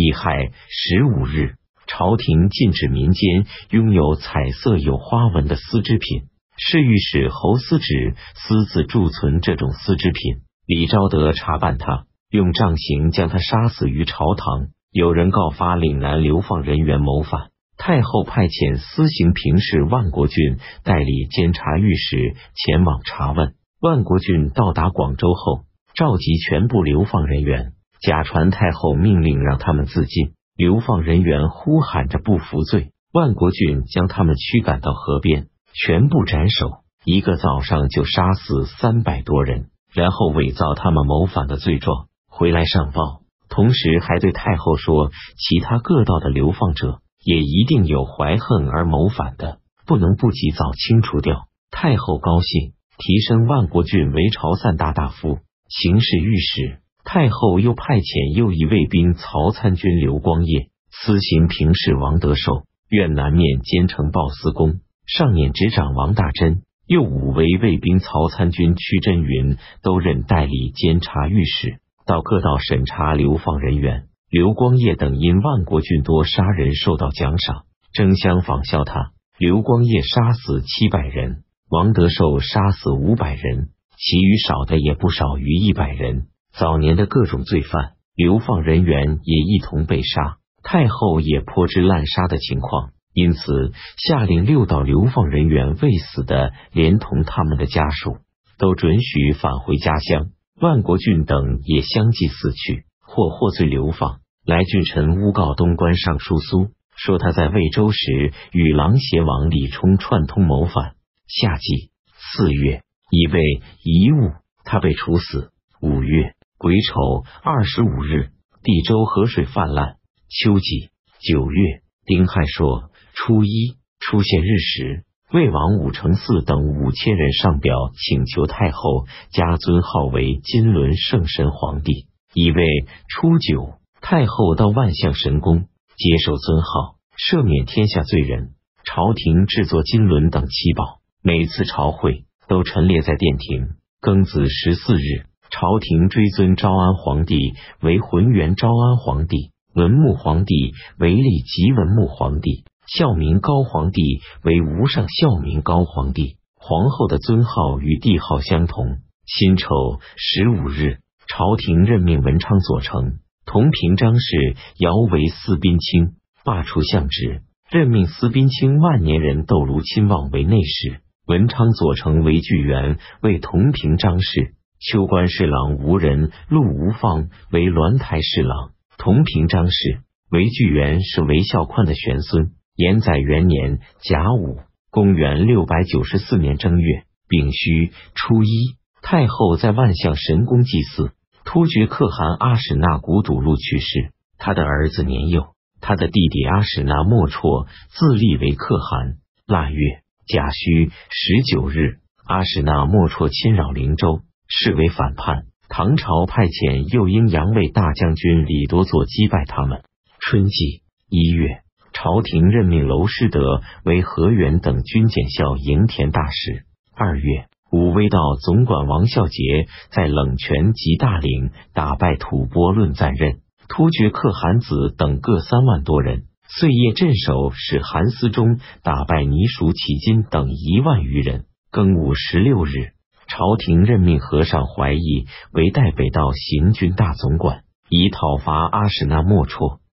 乙亥15日，朝廷禁止民间拥有彩色有花纹的丝织品，侍御史侯司止私自贮存这种丝织品。李昭德查办他，用杖刑将他杀死于朝堂。有人告发岭南流放人员谋反，太后派遣司刑评事万国俊代理监察御史前往查问。万国俊到达广州后，召集全部流放人员，假传太后命令让他们自尽。流放人员呼喊着不服罪，万国俊将他们驱赶到河边，全部斩首。一个早上就杀死300多人，然后伪造他们谋反的罪状，回来上报。同时还对太后说，其他各道的流放者也一定有怀恨而谋反的，不能不及早清除掉。太后高兴，提升万国俊为潮汕大大夫、刑事御史。太后又派遣右翼卫兵曹参军刘光业、司刑评事王德寿、院南面监丞鲍思恭、上年执掌王大珍、右武为卫兵曹参军屈真云都任代理监察御史，到各道审查流放人员。刘光业等因万国俊多杀人受到奖赏，争相仿效他。刘光业杀死700人，王德寿杀死500人，其余少的也不少于100人。早年的各种罪犯、流放人员也一同被杀，太后也颇知滥杀的情况，因此下令6道流放人员未死的，连同他们的家属，都准许返回家乡。万国俊等也相继死去，或获罪流放。来俊臣诬告东关尚书苏，说他在魏州时与琅邪王李冲串通谋反。夏季4月，乙被遗物，他被处死。5月癸丑25日，地州河水泛滥。秋季9月，丁亥朔初一出现日食，魏王武承嗣等5000人上表请求太后加尊号为金轮圣神皇帝。乙未初九，太后到万象神宫接受尊号，赦免天下罪人。朝廷制作金轮等7宝，每次朝会都陈列在殿庭。庚子14日，朝廷追尊昭安皇帝为浑元昭安皇帝，文穆皇帝为立即文穆皇帝，孝明高皇帝为无上孝明高皇帝。皇后的尊号与帝号相同。辛丑15日，朝廷任命文昌左丞、同平章事姚为司宾卿，罢除相职，任命司宾卿万年人窦卢亲王为内史，文昌左丞韦巨源为同平章事，秋官侍郎吴人陆无放为鸾台侍郎。同平章事韦巨源是韦孝宽的玄孙。延载元年甲午，公元694年正月丙戌初一，太后在万象神宫祭祀。突厥可汗阿史那古笃路去世，他的儿子年幼，他的弟弟阿史那莫绰自立为可汗。腊月甲戌19日，阿史那莫绰侵扰灵州，视为反叛。唐朝派遣右英阳卫大将军李多佐击败他们。春季1月。朝廷任命娄师德为河源等军检校营田大使。2月，武威道总管王孝杰在冷泉及大岭打败吐蕃论赞任、突厥可汗子等各3万多人，碎叶镇守使韩思忠打败尼属乞金等1万余人。庚午16日，朝廷任命和尚怀义为代北道行军大总管，以讨伐阿史那莫绰。